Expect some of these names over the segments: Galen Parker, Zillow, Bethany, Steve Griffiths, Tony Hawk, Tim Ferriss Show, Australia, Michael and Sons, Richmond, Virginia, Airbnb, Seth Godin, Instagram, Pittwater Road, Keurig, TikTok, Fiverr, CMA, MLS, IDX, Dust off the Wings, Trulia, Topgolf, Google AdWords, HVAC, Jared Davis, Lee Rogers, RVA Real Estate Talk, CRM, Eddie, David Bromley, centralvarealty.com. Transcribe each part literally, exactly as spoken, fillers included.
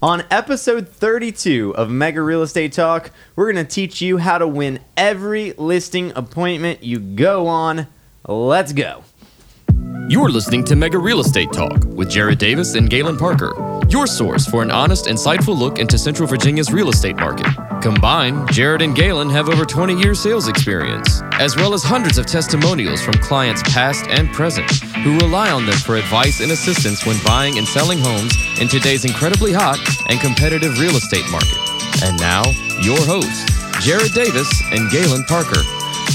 On episode thirty-two of Mega Real Estate Talk, we're going to teach you how to win every listing appointment you go on. Let's go. You're listening to Mega Real Estate Talk with Jared Davis and Galen Parker, your source for an honest, insightful look into Central Virginia's real estate market. Combined, Jared and Galen have over twenty years sales experience, as well as hundreds of testimonials from clients past and present who rely on them for advice and assistance when buying and selling homes in today's incredibly hot and competitive real estate market. And now, your hosts, Jared Davis and Galen Parker.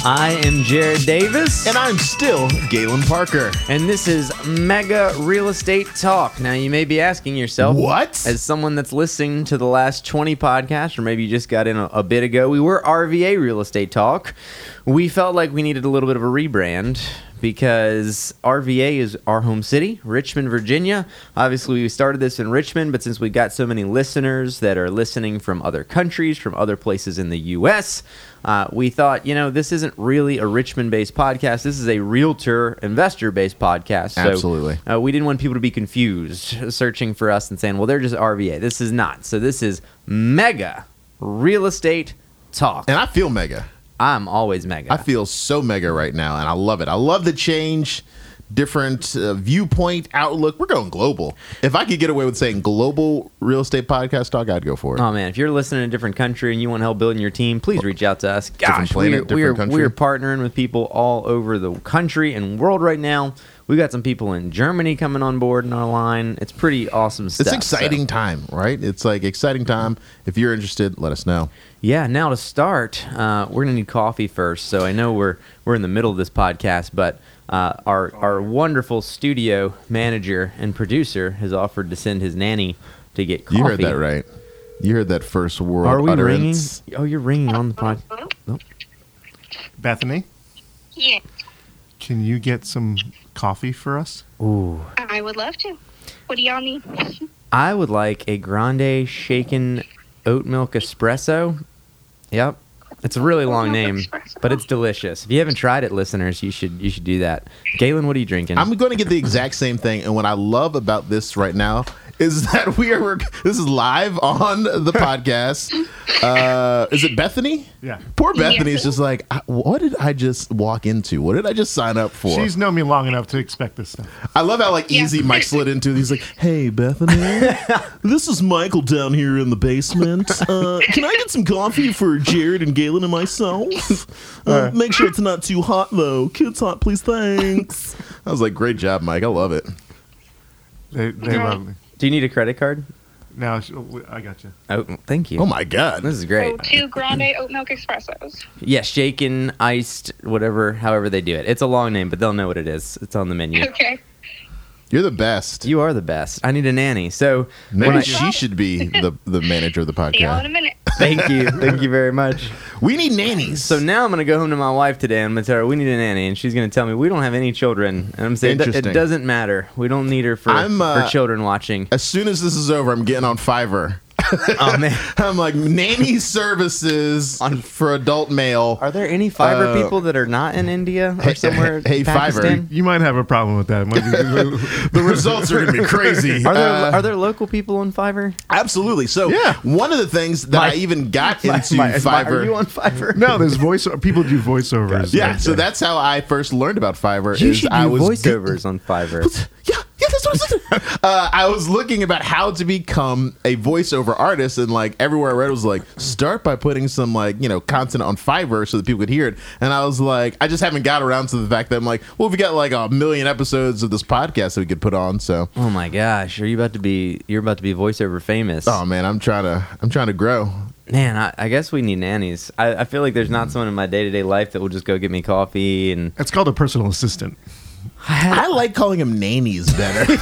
I am Jared Davis. And I'm still Galen Parker. And this is Mega Real Estate Talk. Now, you may be asking yourself, what? As someone that's listening to the last twenty podcasts, or maybe you just got in a, a bit ago, we were R V A Real Estate Talk. We felt like we needed a little bit of a rebrand because R V A is our home city, Richmond, Virginia. Obviously, we started this in Richmond, but since we've got so many listeners that are listening from other countries, from other places in the U S, Uh, we thought, you know, this isn't really a Richmond-based podcast. This is a realtor, investor-based podcast. So, absolutely. Uh, we didn't want people to be confused, searching for us and saying, well, they're just R V A. This is not. So this is Mega Real Estate Talk. And I feel mega. I'm always mega. I feel so mega right now, and I love it. I love the change. Different uh, viewpoint, outlook. We're going global. If I could get away with saying global real estate podcast talk, I'd go for it. Oh, man. If you're listening in a different country and you want help building your team, please reach out to us. Gosh, planet, we, are, we, are, we are partnering with people all over the country and world right now. We got some people in Germany coming on board in our line. It's pretty awesome stuff. It's exciting so. time, right? It's like exciting time. If you're interested, let us know. Yeah. Now to start, uh, we're going to need coffee first. So I know we're we're in the middle of this podcast, but uh, our our wonderful studio manager and producer has offered to send his nanny to get coffee. You heard that right. You heard that first word. Are we utterance. Ringing? Oh, you're ringing on the podcast. Oh. Bethany? Yeah. Can you get some coffee for us? Ooh. I would love to. What do y'all need? I would like a grande shaken oat milk espresso. Yep. It's a really long name, but it's delicious. If you haven't tried it, listeners, you should you should do that. Galen, what are you drinking? I'm going to get the exact same thing, and what I love about this right now is that we are this is live on the podcast. Uh, is it Bethany? Yeah. Poor Bethany is yeah. just like, what did I just walk into? What did I just sign up for? She's known me long enough to expect this stuff. I love how like yeah. easy Mike slid into it. He's like, hey, Bethany, this is Michael down here in the basement. Uh, can I get some coffee for Jared and Galen and myself? Uh, right. Make sure it's not too hot, though. Kids hot, please, thanks. I was like, great job, Mike. I love it. They, they love me. Do you need a credit card? No, I got you. Oh, thank you. Oh, my God. This is great. So two grande oat milk espressos. Yeah, shaken, iced, whatever, however they do it. It's a long name, but they'll know what it is. It's on the menu. Okay. You're the best. You are the best. I need a nanny. So maybe I, she should be the, the manager of the podcast. See you in a minute. Thank you. Thank you very much. We need nannies. So now I'm going to go home to my wife today. And I'm going to tell her we need a nanny. And she's going to tell me we don't have any children. And I'm saying it doesn't matter. We don't need her for, uh, for children watching. As soon as this is over, I'm getting on Fiverr. Oh, man. I'm like, nanny services on, for adult male. Are there any Fiverr uh, people that are not in India or somewhere? Hey, hey Fiverr. You might have a problem with that. The results are going to be crazy. Are there, uh, are there local people on Fiverr? Absolutely. So yeah. one of the things that my, I even got my, into my, Fiverr. My, are you on Fiverr? No, there's voice. people do voiceovers. Yeah, right so there. That's how I first learned about Fiverr. You is should do I was voiceovers good. on Fiverr. Yeah. uh, I was looking about how to become a voiceover artist, and like everywhere I read was like, start by putting some like you know content on Fiverr so that people could hear it. And I was like, I just haven't got around to the fact that I'm like, well, we got like a million episodes of this podcast that we could put on. So, oh my gosh, are you about to be? You're about to be voiceover famous. Oh man, I'm trying to, I'm trying to grow. Man, I, I guess we need nannies. I, I feel like there's not someone in my day to day life that will just go get me coffee and. It's called a personal assistant. I, had, I like calling them nannies better.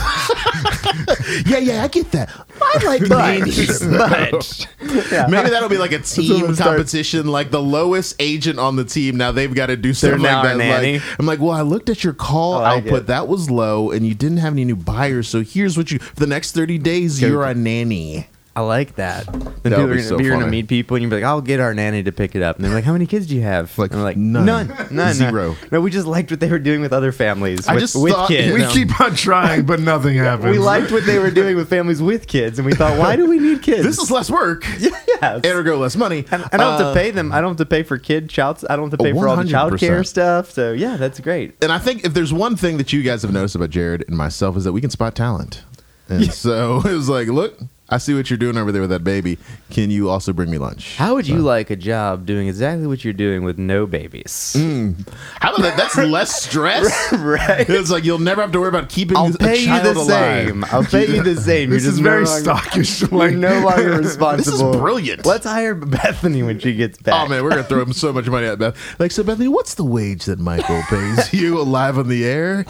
yeah, yeah, I get that. I like nannies, but yeah. maybe that'll be like a team competition. Like the lowest agent on the team, now they've got to do something like that. Nanny. Like, I'm like, well, I looked at your call oh, output that was low, and you didn't have any new buyers. So here's what you for the next thirty days. Go, you're a nanny. I like that. Then that people are gonna, so you're going to meet people and you'll be like, I'll get our nanny to pick it up. And they're like, how many kids do you have? Like, and I'm like, none. None. none Zero. None. No, we just liked what they were doing with other families. I with, just with thought kids. We um, keep on trying, but nothing happens. We liked what they were doing with families with kids. And we thought, why do we need kids? This is less work. Yes. Ergo less money. And I don't uh, have to pay them. I don't have to pay for kid child. I don't have to pay one hundred percent for all the child care stuff. So, yeah, that's great. And I think if there's one thing that you guys have noticed about Jared and myself is that we can spot talent. And yeah. so it was like, look. I see what you're doing over there with that baby. Can you also bring me lunch? How would so. you like a job doing exactly what you're doing with no babies? Mm. How about that? That's less stress. Right. It's like you'll never have to worry about keeping I'll pay a child you the alive. Same. I'll pay you the same. This you're is very no longer, stockish. You're no longer responsible. This is brilliant. Let's hire Bethany when she gets back. Oh, man, we're going to throw him so much money at Beth. Like, so, Bethany, what's the wage that Michael pays you alive on the air?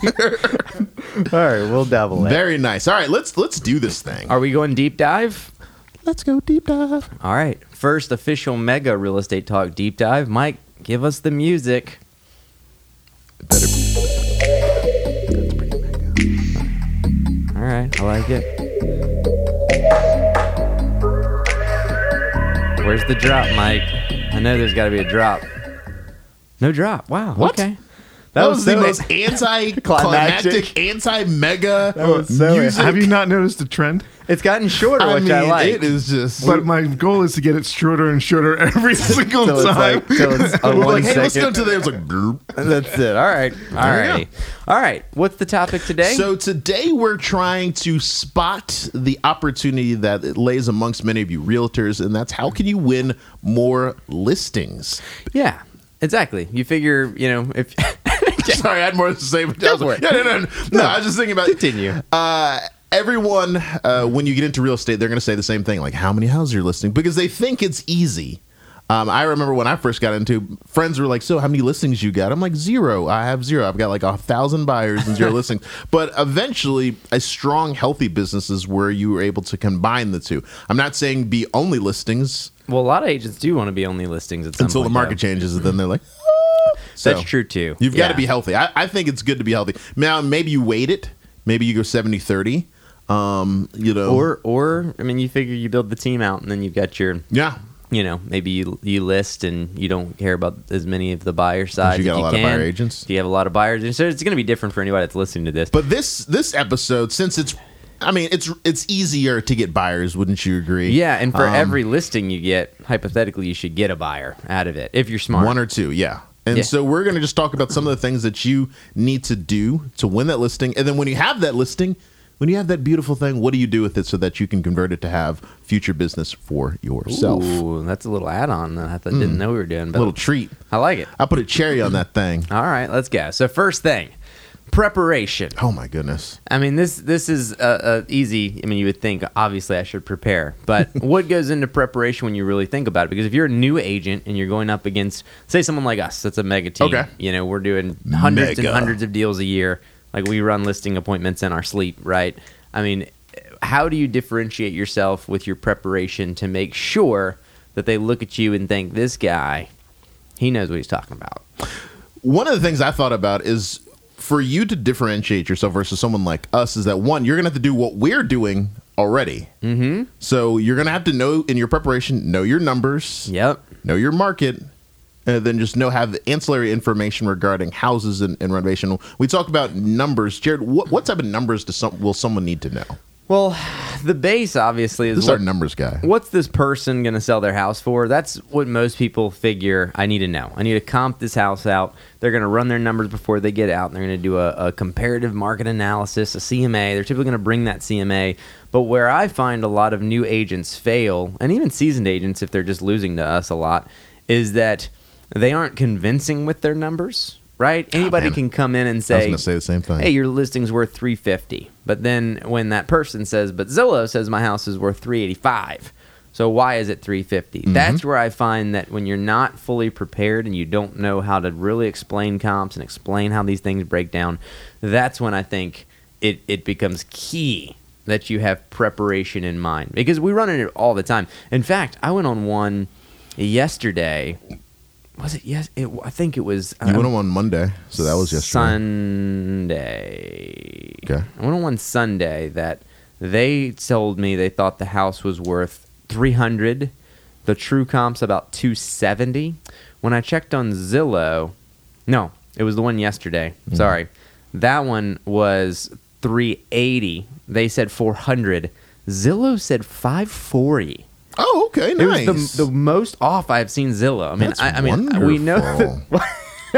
All right, we'll double it. Very nice. All right, let's let's do this thing. Are we going deep dive? Let's go deep dive. All right. First official Mega Real Estate Talk deep dive. Mike, give us the music. It better be. That's pretty mega. All right, I like it. Where's the drop, Mike? I know there's got to be a drop. No drop. Wow. What? Okay. That, that was, was the so most anti-climactic, anti-mega so music. Have you not noticed the trend? It's gotten shorter, I which mean, I like. It is just. But my goal is to get it shorter and shorter every single so time. Like, so it's We're like, hey, second. let's go to there. It's like, bloop. That's it. All right. All right. All right. What's the topic today? So today we're trying to spot the opportunity that it lays amongst many of you realtors, and that's how can you win more listings? Yeah, exactly. You figure, you know, if. Sorry, I had more to say. But I was like, yeah, no, no, no. no, I was just thinking about continue. Uh, everyone, uh, when you get into real estate, they're going to say the same thing, like how many houses you're listing, because they think it's easy. Um, I remember when I first got into, friends were like, "So, how many listings you got?" I'm like, zero. I have zero. I've got like a thousand buyers and zero listings. But eventually, a strong, healthy business is where you are able to combine the two. I'm not saying be only listings. Well, a lot of agents do want to be only listings at some until point, the market though. changes, and then they're like. So that's true, too. You've yeah. got to be healthy. I, I think it's good to be healthy. Now, maybe you weight it. Maybe you go seventy thirty. Um, you know. Or, or I mean, you figure you build the team out, and then you've got your... Yeah. You know, maybe you you list, and you don't care about as many of the buyer sides you got you a lot can. Of buyer agents. Do you have a lot of buyers? So it's going to be different for anybody that's listening to this. But this this episode, since it's... I mean, it's it's easier to get buyers, wouldn't you agree? Yeah, and for um, every listing you get, hypothetically, you should get a buyer out of it, if you're smart. One or two, yeah. And yeah. so we're going to just talk about some of the things that you need to do to win that listing. And then when you have that listing, when you have that beautiful thing, what do you do with it so that you can convert it to have future business for yourself? Ooh, that's a little add-on that I mm. didn't know we were doing. But a little treat. I like it. I'll put a cherry on that thing. All right, let's go. So first thing, preparation. Oh, my goodness. I mean, this this is uh, uh, easy. I mean, you would think, obviously, I should prepare. But what goes into preparation when you really think about it? Because if you're a new agent and you're going up against, say, someone like us, that's a mega team. Okay. You know, we're doing hundreds mega. and hundreds of deals a year. Like, we run listing appointments in our sleep, right? I mean, how do you differentiate yourself with your preparation to make sure that they look at you and think, this guy, he knows what he's talking about? One of the things I thought about is... for you to differentiate yourself versus someone like us is that, one, you're going to have to do what we're doing already. Mm-hmm. So you're going to have to know in your preparation, know your numbers, yep. know your market, and then just know have the ancillary information regarding houses and, and renovation. We talked about numbers. Jared, what, what type of numbers does some, will someone need to know? Well, the base, obviously, is... This is what, our numbers guy. What's this person going to sell their house for? That's what most people figure, I need to know. I need to comp this house out. They're going to run their numbers before they get out, and they're going to do a, a comparative market analysis, a C M A. They're typically going to bring that C M A. But where I find a lot of new agents fail, and even seasoned agents, if they're just losing to us a lot, is that they aren't convincing with their numbers. Right? Anybody oh, can come in and say, I was gonna say the same thing. Hey, your listing's worth three fifty. But then when that person says, but Zillow says my house is worth three eighty-five. So why is it three fifty? Mm-hmm. That's where I find that when you're not fully prepared and you don't know how to really explain comps and explain how these things break down, that's when I think it, it becomes key that you have preparation in mind. Because we run into it all the time. In fact, I went on one yesterday. Was it yes? It, I think it was. You um, went on one Monday, so that was yesterday. Sunday. Okay. I went on one Sunday that They told me they thought the house was worth three hundred. The true comp's about two seventy. When I checked on Zillow, no, it was the one yesterday. Mm-hmm. Sorry. That one was three eighty. They said four hundred. Zillow said five forty. Oh, okay, nice. It was the, the most off I've seen Zillow. I mean, I, I mean, we know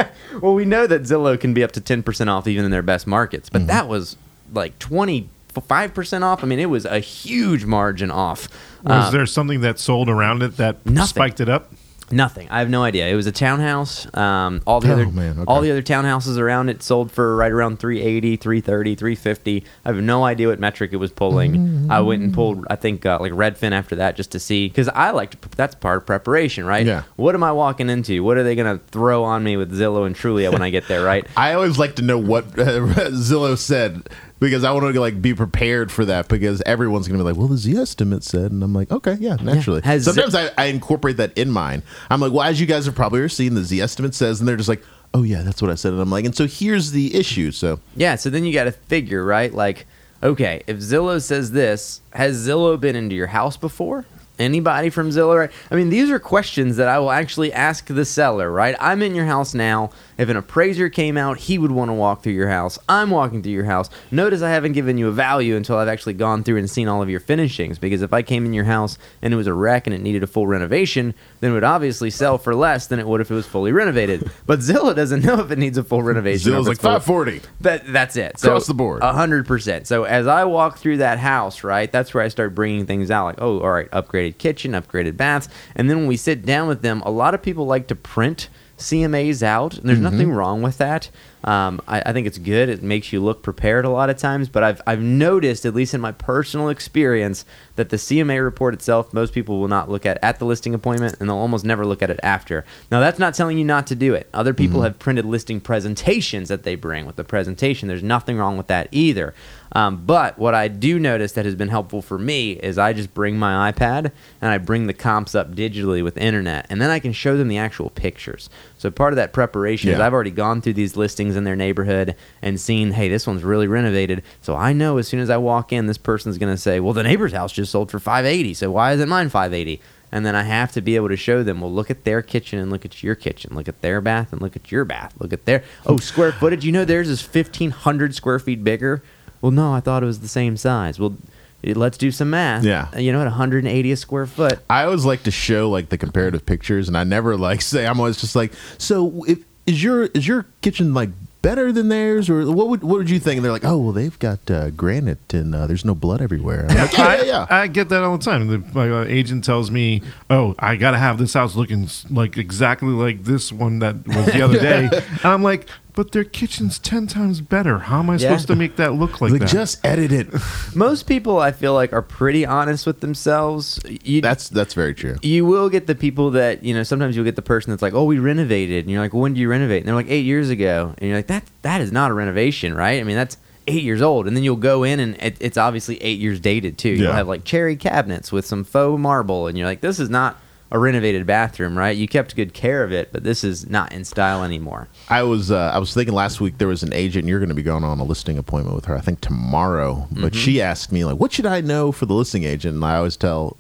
that, well, we know that Zillow can be up to ten percent off even in their best markets, but mm-hmm. that was like twenty-five percent off. I mean, it was a huge margin off. Was uh, there something that sold around it that nothing. spiked it up? Nothing. I have no idea. It was a townhouse. Um, all the oh, other man, okay. all the other townhouses around it sold for right around three eighty, three thirty, three fifty. I have no idea what metric it was pulling. Mm-hmm. I went and pulled, I think, uh, like Redfin after that just to see, because I like to. That's part of preparation, right? Yeah. What am I walking into? What are they going to throw on me with Zillow and Trulia when I get there, right? I always like to know what uh, Zillow said, because I want to like be prepared for that, because everyone's going to be like, well, the Z estimate said, and I'm like, okay, yeah, naturally. Yeah. Sometimes Z- I, I incorporate that in mine. I'm like, well, as you guys have probably seen, the Z estimate says, and they're just like, oh yeah, that's what I said. And I'm like, and so here's the issue. So yeah, so then you got to figure, right? Like, okay, if Zillow says this, has Zillow been into your house before? Anybody from Zillow, right? I mean, these are questions that I will actually ask the seller, right? I'm in your house now. If an appraiser came out, he would want to walk through your house. I'm walking through your house. Notice I haven't given you a value until I've actually gone through and seen all of your finishings, because if I came in your house and it was a wreck and it needed a full renovation, then it would obviously sell for less than it would if it was fully renovated. But Zillow doesn't know if it needs a full renovation. Zillow's like five forty. That, that's it. So across the board. one hundred percent. So as I walk through that house, right, that's where I start bringing things out. Like, oh, all right, upgrade kitchen, upgraded baths. And then when we sit down with them, a lot of people like to print C M As out, and there's mm-hmm. nothing wrong with that. Um, I, I think it's good. It makes you look prepared a lot of times, but I've I've noticed, at least in my personal experience, that the C M A report itself, most people will not look at at the listing appointment, and they'll almost never look at it after. Now, that's not telling you not to do it. Other people mm-hmm. have printed listing presentations that they bring with the presentation. There's nothing wrong with that either. Um, but what I do notice that has been helpful for me is I just bring my iPad and I bring the comps up digitally with internet, and then I can show them the actual pictures. So part of that preparation yeah. is I've already gone through these listings in their neighborhood and seen, hey, this one's really renovated. So I know as soon as I walk in, this person's going to say, well, the neighbor's house just sold for five eighty, so why isn't mine five eighty? And then I have to be able to show them, well, look at their kitchen and look at your kitchen. Look at their bath and look at your bath. Look at their, oh, square footage. You know theirs is fifteen hundred square feet bigger. Well, no, I thought it was the same size. Well, let's do some math. Yeah. You know, at one hundred eighty a square foot. I always like to show, like, the comparative pictures, and I never, like, say, I'm always just like, so if, is your is your kitchen, like, better than theirs, or what would what would you think? And they're like, oh, well, they've got uh, granite and uh, there's no blood everywhere. I'm like, yeah, yeah, yeah. I, I get that all the time. The, my uh, agent tells me, oh, I gotta have this house looking like exactly like this one that was the other day. And I'm like, but their kitchen's ten times better. How am I yeah. supposed to make that look like, like that? Just edit it. Most people, I feel like, are pretty honest with themselves. You, that's that's very true. You will get the people that, you know, sometimes you'll get the person that's like, oh, we renovated. And you're like, when did you renovate? And they're like, eight years ago. And you're like, that that is not a renovation, right? I mean, that's eight years old. And then you'll go in and it, it's obviously eight years dated too. Yeah. You'll have like cherry cabinets with some faux marble. And you're like, this is not a renovated bathroom, right? You kept good care of it, but this is not in style anymore. I was uh, I was thinking last week there was an agent, and you're going to be going on a listing appointment with her, I think tomorrow. Mm-hmm. But she asked me, like, what should I know for the listing agent? And I always tell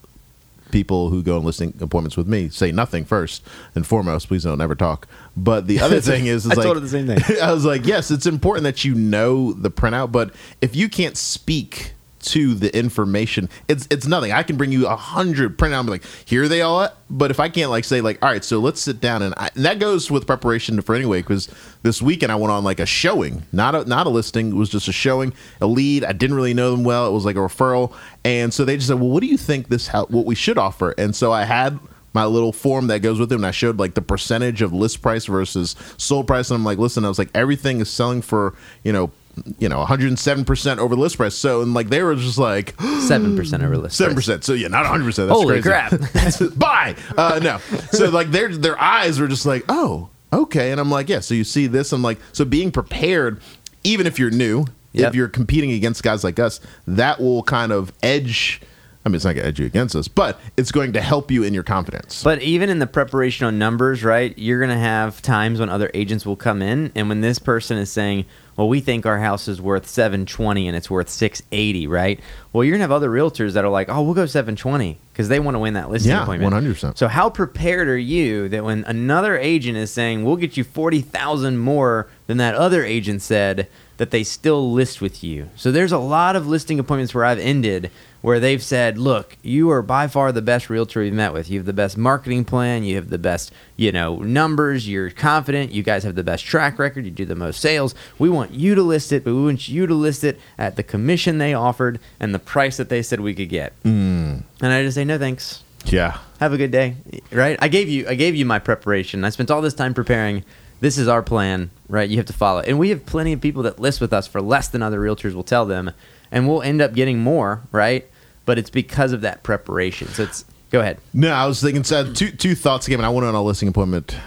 people who go on listing appointments with me, say nothing first and foremost. Please don't ever talk. But the other thing is, is I like, told her the same thing. I was like, yes, it's important that you know the printout, but if you can't speak to the information, it's it's nothing. I can bring you a hundred printout and be like, here they all at. But if I can't like say like, all right, so let's sit down, and, I, and that goes with preparation for anyway, because this weekend I went on like a showing, not a not a listing. It was just a showing, a lead. I didn't really know them well. It was like a referral, and so they just said, well, what do you think this how what we should offer? And so I had my little form that goes with them, and I showed like the percentage of list price versus sold price, and I'm like, listen, I was like, everything is selling for you know. you know, one hundred seven percent over the list price. So, and like, they were just like seven percent over list seven percent. Price. So yeah, not one hundred percent. That's Holy crazy. Crap. That's, bye. Uh, no. So like their, their eyes were just like, oh, okay. And I'm like, yeah, so you see this. I'm like, so being prepared, even if you're new, yep. if you're competing against guys like us, that will kind of edge I mean, it's not going to edge you against us, but it's going to help you in your confidence. But even in the preparation on numbers, right, you're going to have times when other agents will come in, and when this person is saying, well, we think our house is worth seven twenty and it's worth six eighty, right? Well, you're going to have other realtors that are like, oh, we'll go seven twenty because they want to win that listing yeah, appointment. one hundred percent. So how prepared are you that when another agent is saying, we'll get you forty thousand more than that other agent said, that they still list with you? So there's a lot of listing appointments where I've ended where they've said, look, you are by far the best realtor we've met with. You have the best marketing plan. You have the best, you know, numbers. You're confident. You guys have the best track record. You do the most sales. We want you to list it, but we want you to list it at the commission they offered and the price that they said we could get. Mm. And I just say, no, thanks. Yeah. Have a good day. Right? I gave you, I gave you my preparation. I spent all this time preparing. This is our plan, right? You have to follow. And we have plenty of people that list with us for less than other realtors will tell them, and we'll end up getting more, right? But it's because of that preparation. So it's go ahead. No, I was thinking so two two thoughts again. I went on a listing appointment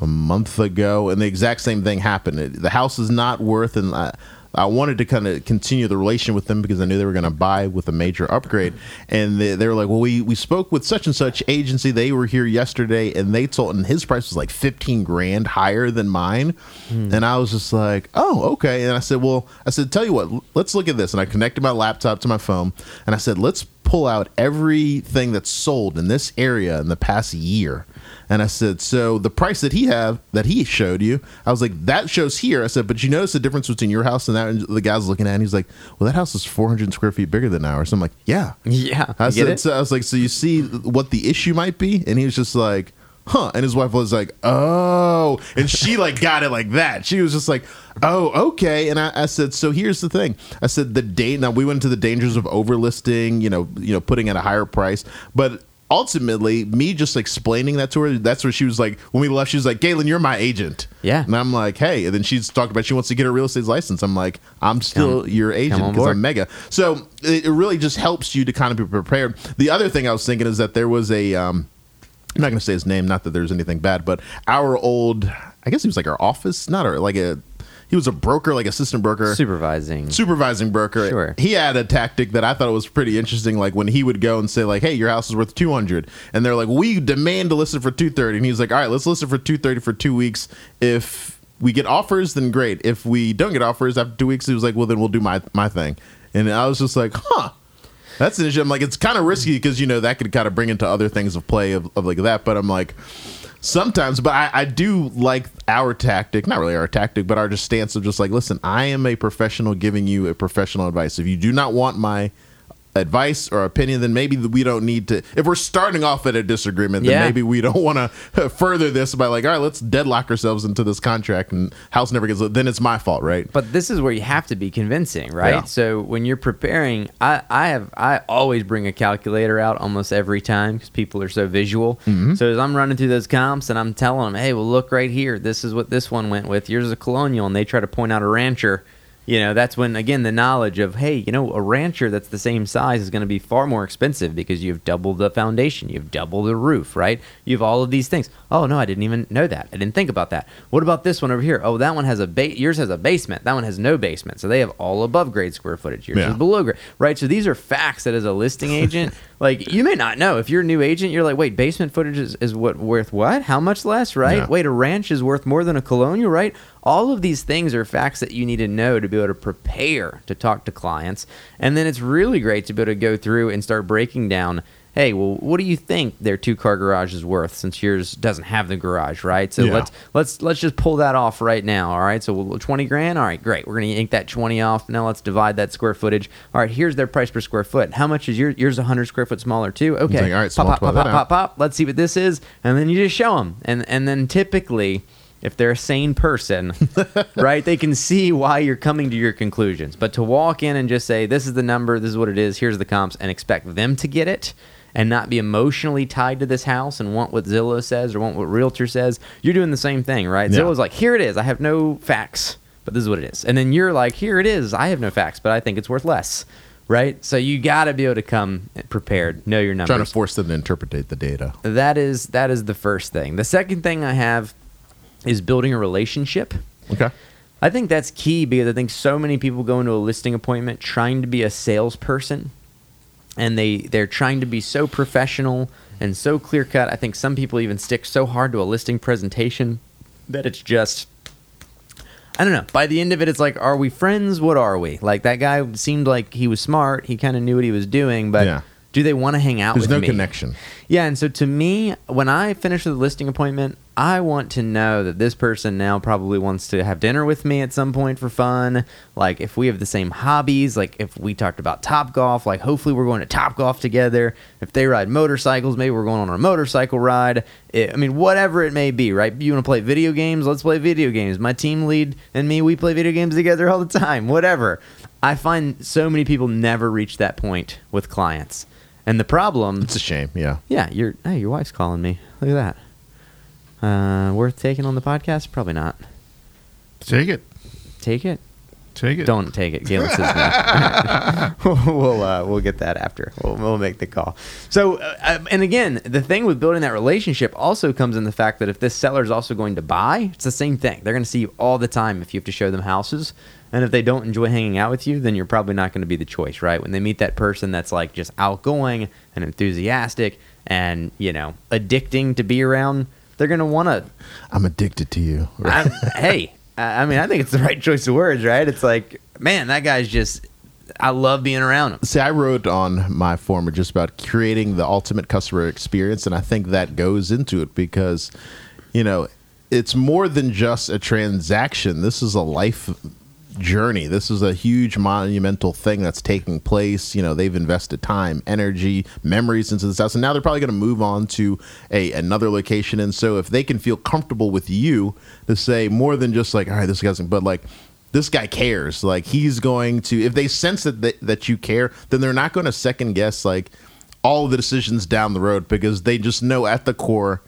a month ago, and the exact same thing happened. It, the house is not worth, and I, I wanted to kind of continue the relation with them because I knew they were going to buy with a major upgrade. And they, they were like, well, we, we spoke with such and such agency. They were here yesterday, and they told, and his price was like fifteen grand higher than mine. Hmm. And I was just like, oh, okay. And I said, well, I said, tell you what, let's look at this. And I connected my laptop to my phone, and I said, let's pull out everything that's sold in this area in the past year. And I said, so the price that he have that he showed you, I was like, that shows here. I said, but you notice the difference between your house and that? And the guy's looking at it, and he's like, well, that house is four hundred square feet bigger than ours. So I'm like, yeah. Yeah. I said, so I was like, so you see what the issue might be? And he was just like, huh. And his wife was like, oh. And she like got it like that. She was just like, oh, okay. And I, I said, so here's the thing. I said, the date. Now, we went into the dangers of overlisting, you know, you know, putting at a higher price. But ultimately, me just explaining that to her, that's where she was like, when we left, she was like, Galen, you're my agent. Yeah. And I'm like, hey. And then she's talking about she wants to get her real estate license. I'm like, I'm still come, your agent because I'm mega. So it, it really just helps you to kind of be prepared. The other thing I was thinking is that there was a, um, I'm not going to say his name, not that there's anything bad, but our old, I guess he was like our office, not our, like a, he was a broker, like assistant broker. Supervising. Supervising broker. Sure. He had a tactic that I thought was pretty interesting. Like when he would go and say like, hey, your house is worth two hundred. And they're like, we demand to list it for two thirty. And he's like, all right, let's list it for two thirty for two weeks. If we get offers, then great. If we don't get offers after two weeks, he was like, well, then we'll do my, my thing. And I was just like, huh. That's an issue. I'm like, it's kind of risky because, you know, that could kind of bring into other things of play of, of like that. But I'm like, sometimes, but I, I do like our tactic, not really our tactic, but our just stance of just like, listen, I am a professional giving you a professional advice. If you do not want my advice or opinion, then maybe we don't need to, if we're starting off at a disagreement, then yeah. maybe we don't want to further this by like, all right, let's deadlock ourselves into this contract and house never gets, then it's my fault, right? But this is where you have to be convincing, right? Yeah. So when you're preparing, I, I have, I always bring a calculator out almost every time because people are so visual. Mm-hmm. So as I'm running through those comps and I'm telling them, hey, well, look right here. This is what this one went with. Yours is a Colonial. And they try to point out a Rancher. You know, that's when, again, the knowledge of, hey, you know, a Rancher that's the same size is going to be far more expensive because you've doubled the foundation, you've doubled the roof, right? You have all of these things. Oh, no, I didn't even know that. I didn't think about that. What about this one over here? Oh, that one has a ba- yours has a basement. That one has no basement. So they have all above grade square footage. Yours yeah. is below grade, right? So these are facts that as a listing agent, like, you may not know. If you're a new agent, you're like, wait, basement footage is, is what worth what? How much less, right? Yeah. Wait, a ranch is worth more than a Colonial, right? All of these things are facts that you need to know to be able to prepare to talk to clients. And then it's really great to be able to go through and start breaking down, hey, well, what do you think their two-car garage is worth since yours doesn't have the garage, right? So yeah. let's let's let's just pull that off right now, all right? So we'll, twenty grand, all right, great. We're going to ink that twenty off. Now let's divide that square footage. All right, here's their price per square foot. How much is yours? Yours one hundred square foot smaller too? Okay, like, all right, so pop, pop, pop, pop, pop, pop. Let's see what this is. And then you just show them. And, and then typically, if they're a sane person, right, they can see why you're coming to your conclusions. But to walk in and just say, this is the number, this is what it is, here's the comps, and expect them to get it and not be emotionally tied to this house and want what Zillow says or want what Realtor says, you're doing the same thing, right? Yeah. Zillow's like, here it is. I have no facts, but this is what it is. And then you're like, here it is. I have no facts, but I think it's worth less. Right? So you got to be able to come prepared, know your numbers. Trying to force them to interpretate the data. That is, that is the first thing. The second thing I have is building a relationship. Okay. I think that's key because I think so many people go into a listing appointment trying to be a salesperson and they, they're trying to be so professional and so clear-cut. I think some people even stick so hard to a listing presentation that it's just, I don't know. By the end of it, it's like, are we friends? What are we? Like, that guy seemed like he was smart. He kind of knew what he was doing, but yeah. do they want to hang out There's with no me? There's no connection. Yeah, and so to me, when I finish with a listing appointment, I want to know that this person now probably wants to have dinner with me at some point for fun. Like, if we have the same hobbies, like if we talked about Topgolf, like hopefully we're going to Topgolf together. If they ride motorcycles, maybe we're going on a motorcycle ride. It, I mean, whatever it may be, right? You want to play video games? Let's play video games. My team lead and me, we play video games together all the time, whatever. I find so many people never reach that point with clients. And the problem... It's a shame, yeah. Yeah, you're, hey, your wife's calling me. Look at that. Uh, worth taking on the podcast? Probably not. Take it. Take it? Take it. Don't take it. Galen says no. We'll, uh, we'll get that after. We'll, we'll make the call. So, uh, and again, the thing with building that relationship also comes in the fact that if this seller is also going to buy, it's the same thing. They're going to see you all the time if you have to show them houses. And if they don't enjoy hanging out with you, then you're probably not going to be the choice, right? When they meet that person that's like just outgoing and enthusiastic and, you know, addicting to be around, they're going to want to... I'm addicted to you. Right? Hey, I mean, I think it's the right choice of words, right? It's like, man, that guy's just... I love being around him. See, I wrote on my former just about creating the ultimate customer experience, and I think that goes into it because, you know, it's more than just a transaction. This is a life... journey. This is a huge monumental thing that's taking place. You know, they've invested time, energy, memories into this house, and now they're probably going to move on to a another location. And so if they can feel comfortable with you to say more than just like, all right, this guy's, but like, this guy cares. Like, he's going to, if they sense that they, that you care, then they're not going to second guess like all of the decisions down the road, because they just know at the core,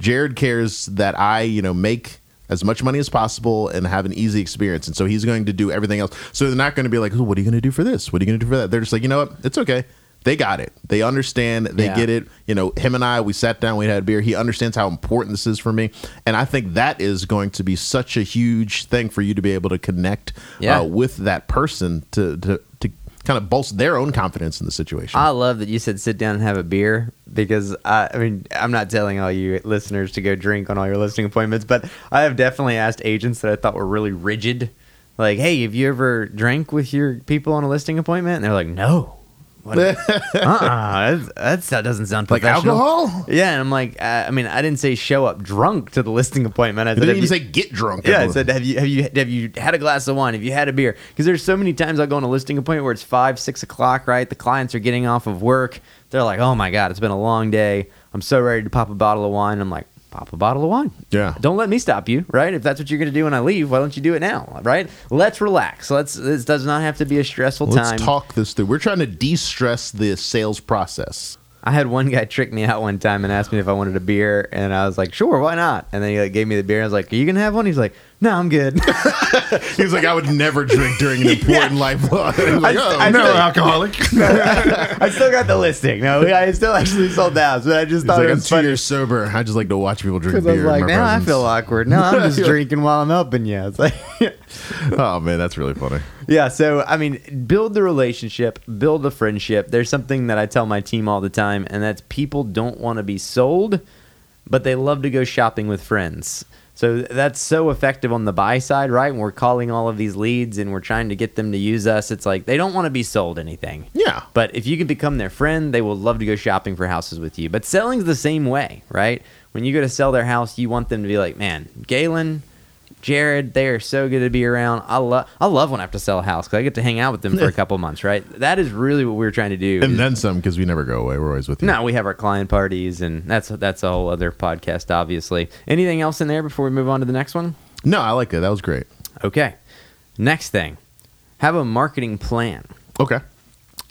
Jared cares that I, you know, make as much money as possible and have an easy experience. And so he's going to do everything else. So they're not going to be like, oh, what are you going to do for this? What are you going to do for that? They're just like, you know what? It's okay. They got it. They understand. They yeah. get it. You know, him and I, we sat down, we had a beer. He understands how important this is for me. And I think that is going to be such a huge thing for you to be able to connect yeah. uh, with that person to, to, to kind of bolster their own confidence in the situation. I love that you said sit down and have a beer. Because, I, I mean, I'm not telling all you listeners to go drink on all your listing appointments, but I have definitely asked agents that I thought were really rigid, like, hey, have you ever drank with your people on a listing appointment? And they're like, no. What a, uh-uh, that's, that doesn't sound professional. Like alcohol? Yeah, and I'm like, uh, I mean, I didn't say show up drunk to the listing appointment. I said, didn't even you, say get drunk. Yeah, I said, have you, have you have you had a glass of wine? Have you had a beer? Because there's so many times I go on a listing appointment where it's five, six o'clock, right? The clients are getting off of work. They're like, oh my God, it's been a long day. I'm so ready to pop a bottle of wine. I'm like, pop a bottle of wine. Yeah. Don't let me stop you, right? If that's what you're going to do when I leave, why don't you do it now, right? Let's relax. Let's. This does not have to be a stressful Let's time. Let's talk this through. We're trying to de-stress the sales process. I had one guy trick me out one time and asked me if I wanted a beer, and I was like, sure, why not? And then he like, gave me the beer, and I was like, are you going to have one? He's like, no, I'm good. He was like, I would never drink during an important yeah. life. Like, I, oh, I, no, I, alcoholic. No, I, I still got the listing. No, I still actually sold the house, but I just He's thought like, it was I'm funny. Two years sober. I just like to watch people drink beer. I was like, now presence. I feel awkward. No, I'm just drinking while I'm helping you. It's like, oh man, that's really funny. Yeah, so I mean, build the relationship, build the friendship. There's something that I tell my team all the time, and that's people don't want to be sold, but they love to go shopping with friends. So that's so effective on the buy side, right? When we're calling all of these leads and we're trying to get them to use us, it's like they don't want to be sold anything. Yeah. But if you can become their friend, they will love to go shopping for houses with you. But selling's the same way, right? When you go to sell their house, you want them to be like, man, Galen, Jared, they are so good to be around. I love I love when I have to sell a house because I get to hang out with them for a couple months, right? That is really what we're trying to do. And is, then some, because we never go away. We're always with you. No, we have our client parties, and that's that's a whole other podcast, obviously. Anything else in there before we move on to the next one? No, I like that. That was great. Okay. Next thing, have a marketing plan. Okay.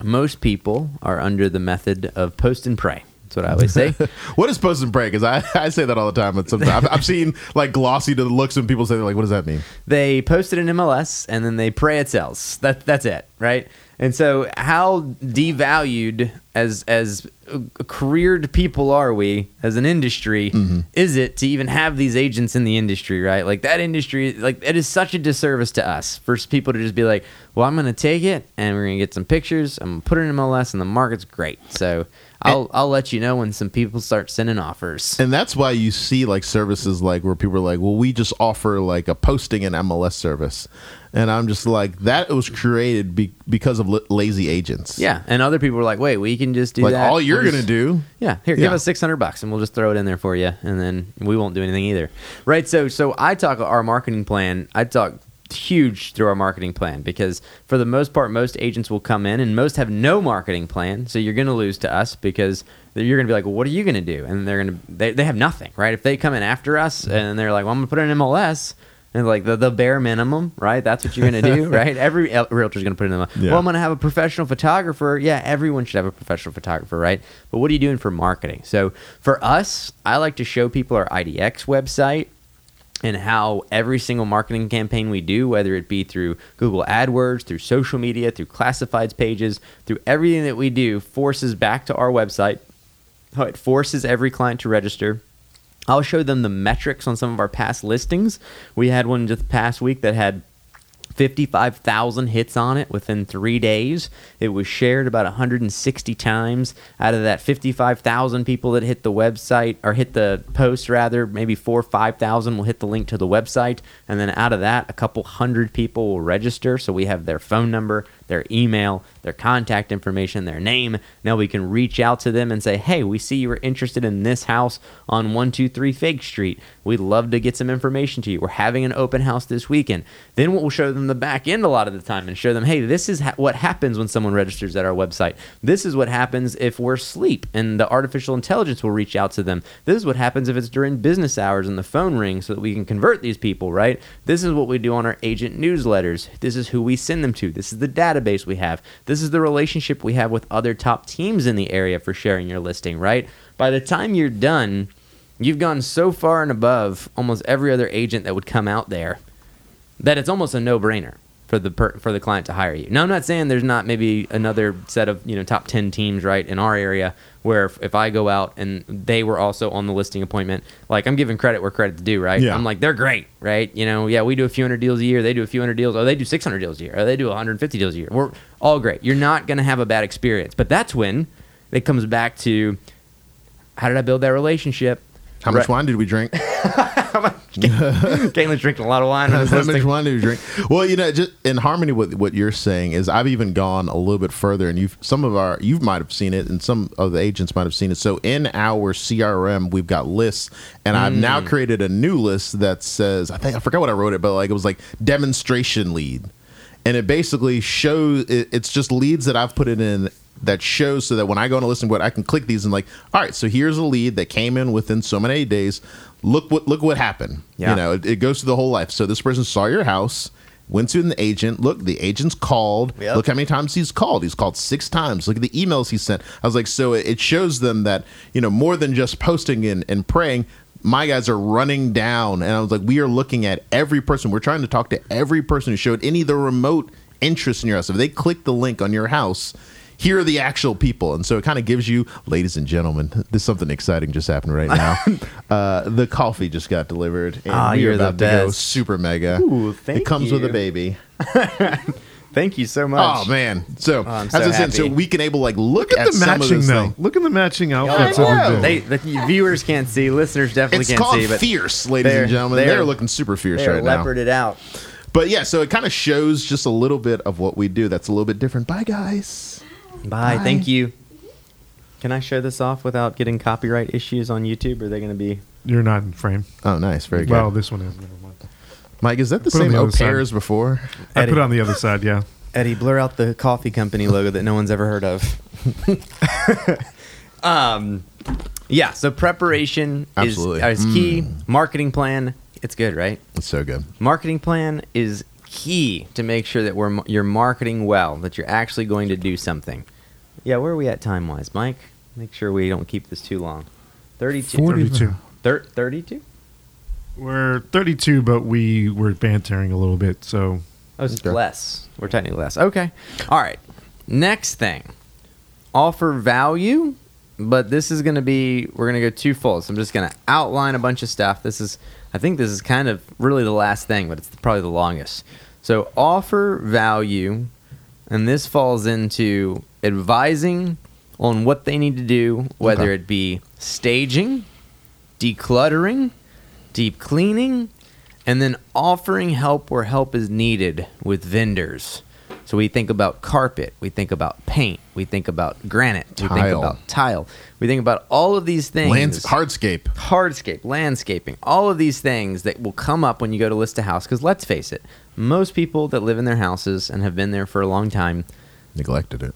Most people are under the method of post and pray. That's what I always say. What is post and pray? Because I, I say that all the time. But sometimes I've, I've seen like glossy to the looks when people say like, "What does that mean?" They post it in M L S and then they pray it sells. That that's it, right? And so, how devalued as as careered people are we as an industry, mm-hmm. is it to even have these agents in the industry, right? Like that industry, like it is such a disservice to us for people to just be like, well, I'm going to take it and we're going to get some pictures. I'm going to put it in M L S and the market's great. So I'll, and, I'll let you know when some people start sending offers. And that's why you see like services like where people are like, well, we just offer like a posting and M L S service. And I'm just like, that was created be- because of l- lazy agents. Yeah. And other people were like, wait, we can just do like, that. All you're we'll going to do. Yeah. Here, yeah. give us six hundred bucks and we'll just throw it in there for you. And then we won't do anything either. Right. So, so I talk our marketing plan. I talk huge through our marketing plan because for the most part, most agents will come in and most have no marketing plan. So you're going to lose to us because you're going to be like, well, what are you going to do? And they're going to, they, they have nothing, right? If they come in after us and they're like, well, I'm going to put it in M L S. And like the, the bare minimum, right? That's what you're going to do, right? Every realtor's going to put in a, yeah. well, I'm going to have a professional photographer. Yeah, everyone should have a professional photographer, right? But what are you doing for marketing? So for us, I like to show people our I D X website and how every single marketing campaign we do, whether it be through Google AdWords, through social media, through classifieds pages, through everything that we do, forces back to our website, how it forces every client to register. I'll show them the metrics on some of our past listings. We had one just past week that had fifty-five thousand hits on it within three days. It was shared about one hundred sixty times. Out of that fifty-five thousand people that hit the website, or hit the post rather, maybe four or five thousand will hit the link to the website. And then out of that, a couple hundred people will register. So we have their phone number, their email, their contact information, their name. Now we can reach out to them and say, hey, we see you were interested in this house on one two three Fig Street. We'd love to get some information to you. We're having an open house this weekend. Then we'll show them the back end a lot of the time and show them, hey, this is ha- what happens when someone registers at our website. This is what happens if we're asleep and the artificial intelligence will reach out to them. This is what happens if it's during business hours and the phone rings so that we can convert these people, right? This is what we do on our agent newsletters. This is who we send them to. This is the database we have. This is the relationship we have with other top teams in the area for sharing your listing, right? By the time you're done, you've gone so far and above almost every other agent that would come out there that it's almost a no-brainer for the per, for the client to hire you. Now, I'm not saying there's not maybe another set of, you know, top ten teams, right, in our area where if, if I go out and they were also on the listing appointment, like I'm giving credit where credit's due, right? Yeah. I'm like, they're great, right? You know, yeah, we do a few hundred deals a year. They do a few hundred deals. Oh, they do six hundred deals a year. Oh, they do one hundred fifty deals a year. We're all great. You're not going to have a bad experience. But that's when it comes back to, how did I build that relationship? How much right. wine did we drink? Galen's drinking a lot of wine. I was How much wine did we drink? Well, you know, just in harmony with what you're saying is, I've even gone a little bit further, and you've some of our you might have seen it, and some of the agents might have seen it. So in our C R M, we've got lists, and mm. I've now created a new list that says, I think I forgot what I wrote it, but like it was like demonstration lead, and it basically shows it, it's just leads that I've put it in. That shows so that when I go on a listing board, I can click these and like, all right, so here's a lead that came in within so many days. Look what look what happened. Yeah. You know, it, it goes through the whole life. So this person saw your house, went to an agent. Look, the agent's called. Yep. Look how many times he's called. He's called six times. Look at the emails he sent. I was like, so it, it shows them that, you know, more than just posting and, and praying. My guys are running down. And I was like, we are looking at every person. We're trying to talk to every person who showed any of the remote interest in your house. If they click the link on your house, here are the actual people. And so it kind of gives you, ladies and gentlemen, there's something exciting just happened right now. uh, the coffee just got delivered. And oh, you're about the best. To go super mega. Ooh, thank you. It comes you. With a baby. Thank you so much. Oh, man. So, oh, I'm so as I said, so we can able, like, look, look at, at the matching, though. Things. Look at the matching outfits. They, the viewers can't see. Listeners definitely it's can't see. It's called fierce, ladies and gentlemen. They're, they're looking super fierce right now. They're leoparded out. But, yeah, so it kind of shows just a little bit of what we do that's a little bit different. Bye, guys. Bye. Bye. Thank you. Can I show this off without getting copyright issues on YouTube? Or are they going to be? You're not in frame. Oh, nice. Very good. Well, this one is. Never mind. Mike, is that the same au pair as before? Eddie. I put it on the other side, yeah. Eddie, blur out the coffee company logo that no one's ever heard of. um, yeah, so preparation is, is key. Mm. Marketing plan, it's good, right? It's so good. Marketing plan is key to make sure that we're you're marketing well, that you're actually going to do something. Yeah, where are we at time-wise, Mike? Make sure we don't keep this too long. thirty-two. forty-two. thirty-two? We're thirty-two, but we were bantering a little bit, so... Oh, it's okay. Less. We're technically less. Okay. All right. Next thing. offer value, but this is going to be, we're going to go twofold. So I'm just going to outline a bunch of stuff. This is, I think this is kind of really the last thing, but it's probably the longest. So offer value, and this falls into advising on what they need to do, whether okay. it be staging, decluttering, deep cleaning, and then offering help where help is needed with vendors. So we think about carpet, we think about paint, we think about granite, we tile. think about tile, we think about all of these things. Lands- hardscape. Hardscape, landscaping, all of these things that will come up when you go to list a house, because let's face it, most people that live in their houses and have been there for a long time neglected it.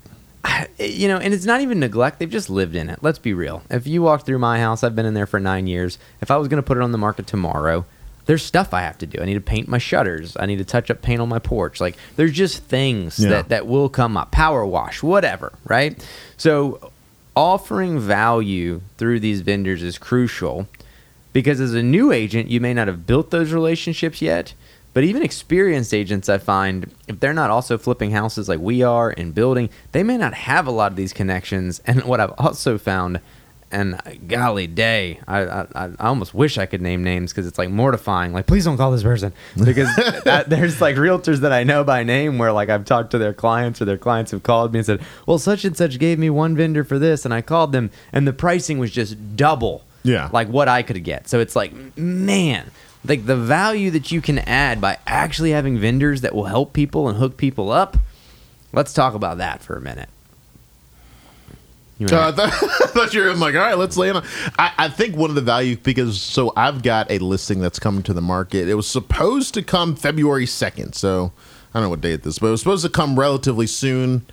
You know, and it's not even neglect. They've just lived in it. Let's be real. If you walk through my house, I've been in there for nine years. If I was going to put it on the market tomorrow, there's stuff I have to do. I need to paint my shutters. I need to touch up paint on my porch. Like, there's just things yeah. that, that will come up. Power wash, whatever, right? So offering value through these vendors is crucial because as a new agent, you may not have built those relationships yet. But even experienced agents, I find, if they're not also flipping houses like we are and building, they may not have a lot of these connections. And what I've also found, and golly day, I I, I almost wish I could name names because it's like mortifying. Like, please don't call this person. Because that, there's like realtors that I know by name where like I've talked to their clients or their clients have called me and said, well, such and such gave me one vendor for this. And I called them and the pricing was just double yeah. like what I could get. So it's like, man. Like the value that you can add by actually having vendors that will help people and hook people up. Let's talk about that for a minute. Uh, I, thought, I thought you were I'm like, all right, let's lay in. On. I, I think one of the value, because so I've got a listing that's coming to the market. It was supposed to come February second. So I don't know what date this is, but it was supposed to come relatively soon.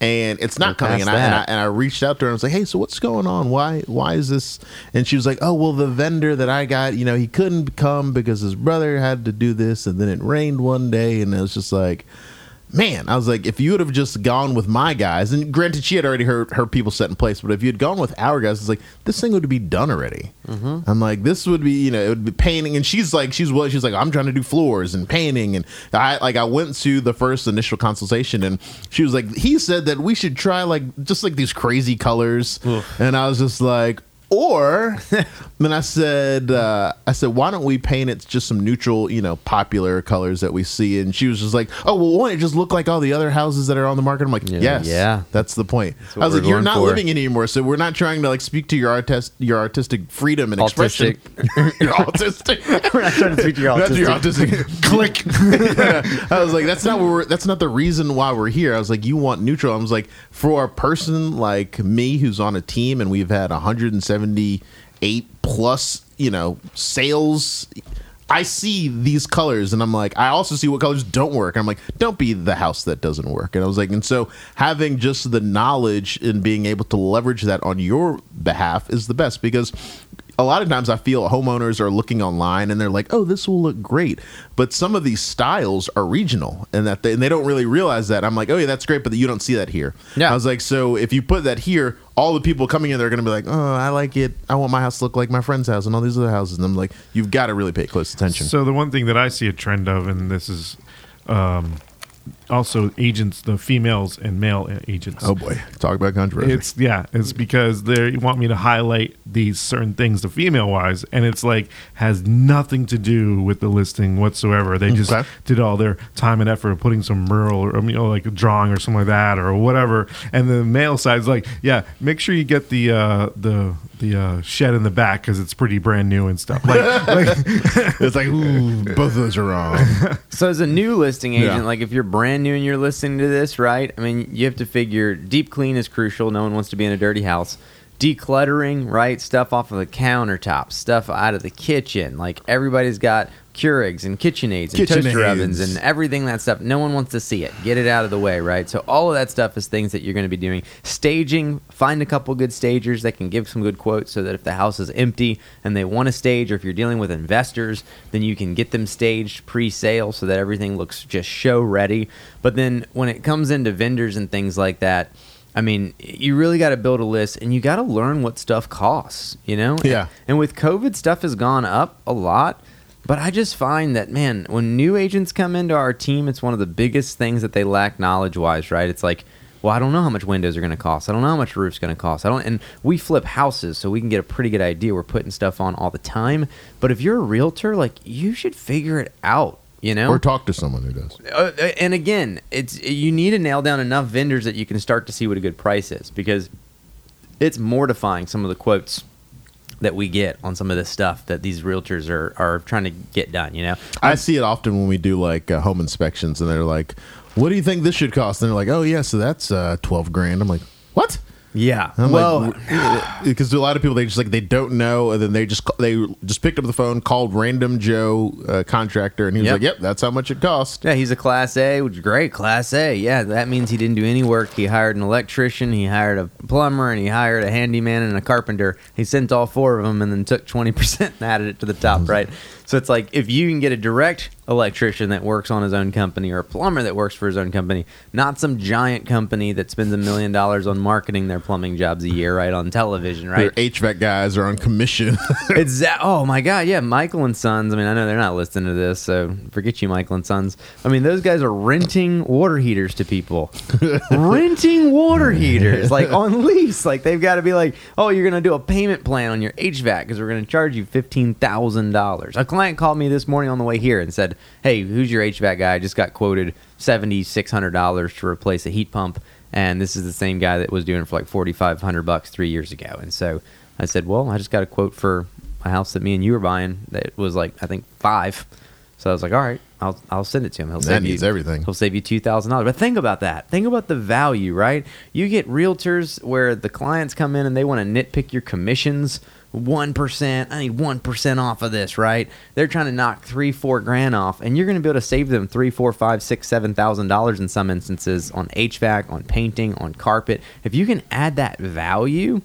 And it's not coming. And I, and I and I reached out to her and I was like, hey, so what's going on? Why why is this? And she was like, oh, well, the vendor that I got, you know, he couldn't come because his brother had to do this. And then it rained one day. And I was just like, man, I was like, if you would have just gone with my guys. And granted, she had already her, her people set in place. But if you had gone with our guys, it's like this thing would be done already. Mm-hmm. I'm like, this would be, you know, it would be painting. And she's like, she's well, she's like, I'm trying to do floors and painting. And I like I went to the first initial consultation and she was like, he said that we should try like just like these crazy colors. Ugh. And I was just like. Or then I said, uh, I said, why don't we paint it just some neutral, you know, popular colors that we see? And she was just like, oh, well, won't it just look like all the other houses that are on the market? I'm like, yeah, yes, yeah, that's the point. That's I was like, you're not for. living anymore, so we're not trying to like speak to your artist, your artistic freedom and autistic. expression. You're autistic. We're not trying to speak to your autistic. Your autistic. Click. I was like, that's not what we're. That's not the reason why we're here. I was like, you want neutral? I was like, for a person like me who's on a team and we've had one hundred seventy. seventy-eight plus, you know, sales. I see these colors and I'm like, I also see what colors don't work. And I'm like, don't be the house that doesn't work. And I was like, and so having just the knowledge and being able to leverage that on your behalf is the best because a lot of times I feel homeowners are looking online and they're like, oh, this will look great. But some of these styles are regional and that they, and they don't really realize that. I'm like, oh, yeah, that's great, but you don't see that here. Yeah. I was like, so if you put that here, all the people coming in, they're going to be like, oh, I like it. I want my house to look like my friend's house and all these other houses. And I'm like, you've got to really pay close attention. So the one thing that I see a trend of, and this is um, also agents, the females and male agents. Oh boy, talk about controversy. It's yeah, it's because they want me to highlight these certain things the female wise, and it's like has nothing to do with the listing whatsoever. They just okay. did all their time and effort of putting some mural or you know like a drawing or something like that or whatever. And the male side's like, yeah, make sure you get the uh, the. the uh, shed in the back because it's pretty brand new and stuff. Like, like it's like, ooh, both of those are wrong. So as a new listing agent, yeah. like if you're brand new and you're listening to this, right? I mean, you have to figure deep clean is crucial. No one wants to be in a dirty house. Decluttering, right? Stuff off of the countertop, stuff out of the kitchen. Like everybody's got Keurigs and KitchenAids and Kitchen toaster aids. ovens and everything that stuff. No one wants to see it. Get it out of the way, right? So all of that stuff is things that you're going to be doing. Staging, find a couple good stagers that can give some good quotes so that if the house is empty and they want to stage or if you're dealing with investors, then you can get them staged pre-sale so that everything looks just show ready. But then when it comes into vendors and things like that, I mean, you really got to build a list and you got to learn what stuff costs, you know? Yeah. And, and with COVID, stuff has gone up a lot. But I just find that, man, when new agents come into our team, it's one of the biggest things that they lack knowledge-wise, right? It's like, well, I don't know how much windows are going to cost. I don't know how much a roof's going to cost. I don't, and we flip houses, so we can get a pretty good idea. We're putting stuff on all the time. But if you're a realtor, like, you should figure it out, you know? Or talk to someone who does. Uh, and again, it's you need to nail down enough vendors that you can start to see what a good price is, because it's mortifying some of the quotes that we get on some of this stuff that these realtors are, are trying to get done, you know? I see it often when we do, like, uh, home inspections, and they're like, what do you think this should cost? And they're like, oh, yeah, so that's uh, twelve grand. I'm like, what? Yeah. I'm well, because like, a lot of people, they just like, they don't know. And then they just, they just picked up the phone, called random Joe uh, contractor. And he was yep. like, yep, that's how much it costs. Yeah. He's a class A, which is great. Class A. Yeah. That means he didn't do any work. He hired an electrician. He hired a plumber, and he hired a handyman and a carpenter. He sent all four of them and then took twenty percent and added it to the top. Right. So it's like, if you can get a direct electrician that works on his own company, or a plumber that works for his own company, not some giant company that spends a million dollars on marketing their plumbing jobs a year, right, on television, right? Their H V A C guys are on commission. It's that, oh my God, yeah, Michael and Sons. I mean, I know they're not listening to this, so forget you, Michael and Sons. I mean, those guys are renting water heaters to people. renting water heaters, like on lease. Like, they've got to be like, oh, you're going to do a payment plan on your H V A C because we're going to charge you fifteen thousand dollars. A client called me this morning on the way here and said, hey, who's your H V A C guy? I just got quoted seven thousand six hundred dollars to replace a heat pump, and this is the same guy that was doing it for like four thousand five hundred bucks three years ago. And so I said, well, I just got a quote for a house that me and you were buying that was like, I think, five. So I was like, all right, I'll I'll send it to him. He'll save you, everything. He'll save you two thousand dollars. But think about that. Think about the value, right? You get realtors where the clients come in and they want to nitpick your commissions. one percent, I need one percent off of this, right? They're trying to knock three, four grand off, and you're going to be able to save them three, four, five, six, seven thousand dollars in some instances on H V A C, on painting, on carpet. If you can add that value,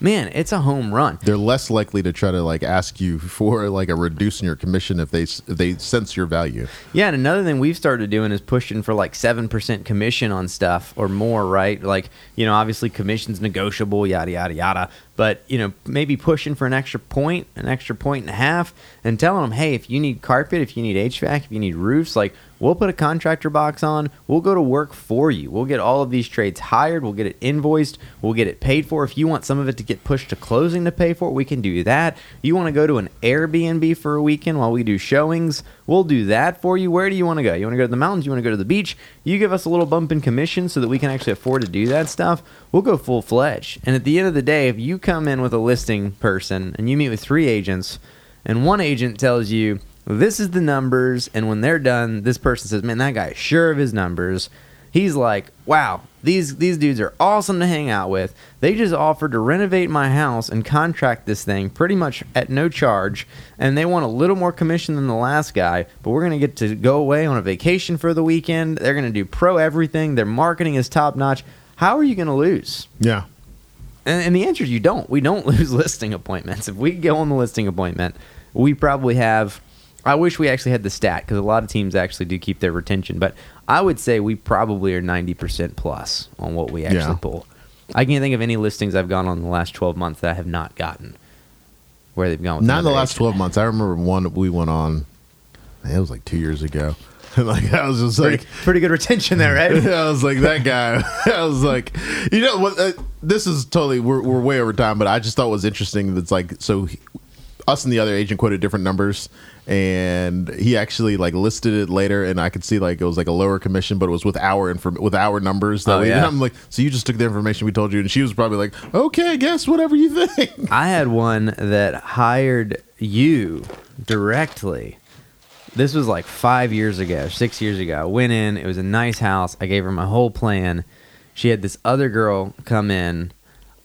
man, it's a home run. They're less likely to try to like ask you for like a reduce in your commission if they if they sense your value. Yeah, and another thing we've started doing is pushing for like seven percent commission on stuff or more, right? Like, you know, obviously commission's negotiable, yada, yada, yada. But, you know, maybe pushing for an extra point, an extra point and a half, and telling them, hey, if you need carpet, if you need H V A C, if you need roofs, like, we'll put a contractor box on. We'll go to work for you. We'll get all of these trades hired. We'll get it invoiced. We'll get it paid for. If you want some of it to get pushed to closing to pay for it, we can do that. You want to go to an Airbnb for a weekend while we do showings? We'll do that for you. Where do you want to go? You want to go to the mountains? You want to go to the beach? You give us a little bump in commission so that we can actually afford to do that stuff. We'll go full-fledged. And at the end of the day, if you come in with a listing person and you meet with three agents, and one agent tells you, this is the numbers, and when they're done, this person says, man, that guy is sure of his numbers. He's like, wow, these these dudes are awesome to hang out with. They just offered to renovate my house and contract this thing pretty much at no charge, and they want a little more commission than the last guy, but we're going to get to go away on a vacation for the weekend. They're going to do pro everything. Their marketing is top-notch. How are you going to lose? Yeah. And, and the answer is you don't. We don't lose listing appointments. If we go on the listing appointment, we probably have... I wish we actually had the stat, because a lot of teams actually do keep their retention, but I would say we probably are ninety percent plus on what we actually yeah. pull. I can't think of any listings I've gone on in the last twelve months that I have not gotten where they've gone. With not in the last agent. twelve months. I remember one we went on, man, it was like two years ago. Like, I was just pretty, like, pretty good retention there, right? I was like, that guy. I was like, you know what? Uh, this is totally, we're, we're way over time, but I just thought it was interesting. That's like, so he, us and the other agent quoted different numbers. And he actually like listed it later, and I could see like it was like a lower commission, but it was with our inform with our numbers. That oh, we, yeah. I'm like, so you just took the information we told you, and she was probably like, okay, I guess whatever you think. I had one that hired you directly. This was like five years ago, six years ago. I went in, it was a nice house. I gave her my whole plan. She had this other girl come in.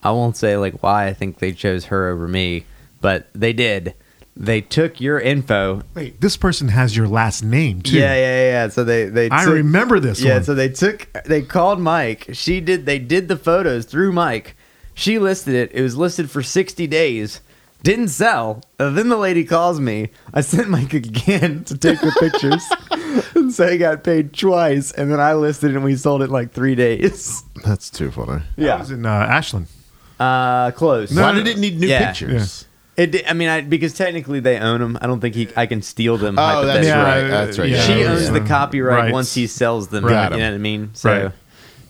I won't say like why I think they chose her over me, but they did. They took your info. Wait, this person has your last name too. Yeah, yeah, yeah. So they, they took, I remember this yeah, one. Yeah, so they took they called Mike. She did they did the photos through Mike. She listed it. It was listed for sixty days. Didn't sell. And then the lady calls me. I sent Mike again to take the pictures. And so he got paid twice, and then I listed it and we sold it like three days. That's too funny. Yeah. I was in uh, Ashland. Uh close. No, Why no, did it need new yeah. pictures? Yeah. It, I mean, I, because technically they own them. I don't think he. I can steal them. Oh, that's right. That's right. Yeah. She owns the copyright Rights. Once he sells them. Got you know him. What I mean? So, right.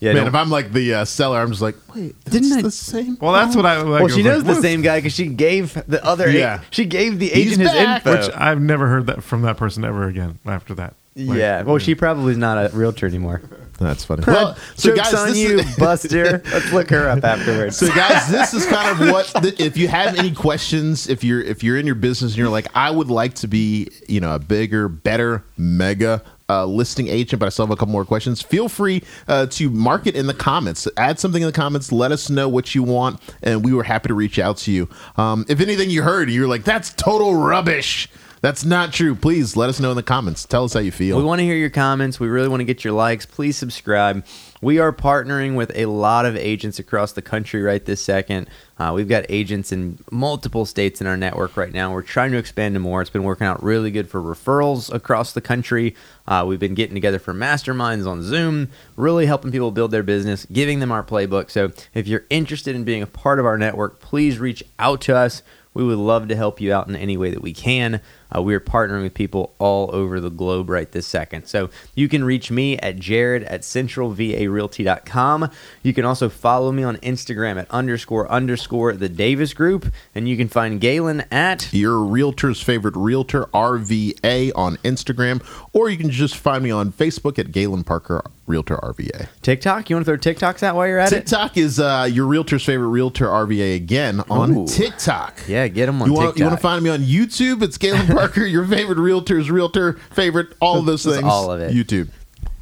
Yeah, man, if I'm like the uh, seller, I'm just like, wait, that's didn't I, the same? Well, that's what I like. Well, she knows like, the same guy because she gave the other. Yeah. A, she gave the He's agent back. His info. Which I've never heard that from that person ever again after that. Like, yeah. Well, she probably is not a realtor anymore. That's funny. Well, so guys, on you, is, Buster. Let's look her up afterwards. So, guys, this is kind of what the, if you have any questions, if you're if you're in your business and you're like, I would like to be, you know, a bigger, better, mega uh, listing agent, but I still have a couple more questions. Feel free uh, to mark it in the comments. Add something in the comments. Let us know what you want, and we were happy to reach out to you. Um, if anything you heard, you're like, that's total rubbish. That's not true. Please let us know in the comments. Tell us how you feel. We want to hear your comments. We really want to get your likes. Please subscribe. We are partnering with a lot of agents across the country right this second. Uh, we've got agents in multiple states in our network right now. We're trying to expand to more. It's been working out really good for referrals across the country. Uh, we've been getting together for masterminds on Zoom, really helping people build their business, giving them our playbook. So if you're interested in being a part of our network, please reach out to us. We would love to help you out in any way that we can. Uh, we are partnering with people all over the globe right this second. So you can reach me at Jared at central v a realty dot com. You can also follow me on Instagram at underscore underscore the Davis Group. And you can find Galen at your realtor's favorite realtor, R V A, on Instagram. Or you can just find me on Facebook at Galen Parker Realtor R V A. TikTok? You want to throw TikToks out while you're at TikTok it? TikTok is uh, your realtor's favorite realtor, R V A, again on Ooh. TikTok. Yeah, get them on you want, TikTok. You want to find me on YouTube? It's Galen Parker. Your favorite realtor's realtor favorite, all of those things. All of it. YouTube.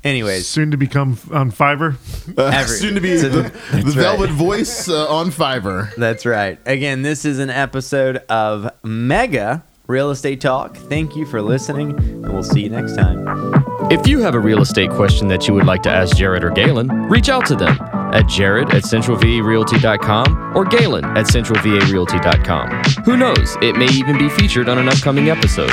Anyways, soon to become on Fiverr. Uh, soon to be so, the, the Velvet right. Voice uh, on Fiverr. That's right. Again, this is an episode of Mega Real Estate Talk. Thank you for listening, and we'll see you next time. If you have a real estate question that you would like to ask Jared or Galen, reach out to them at Jared at central v a realty dot com or Galen at central v a realty dot com. Who knows, it may even be featured on an upcoming episode.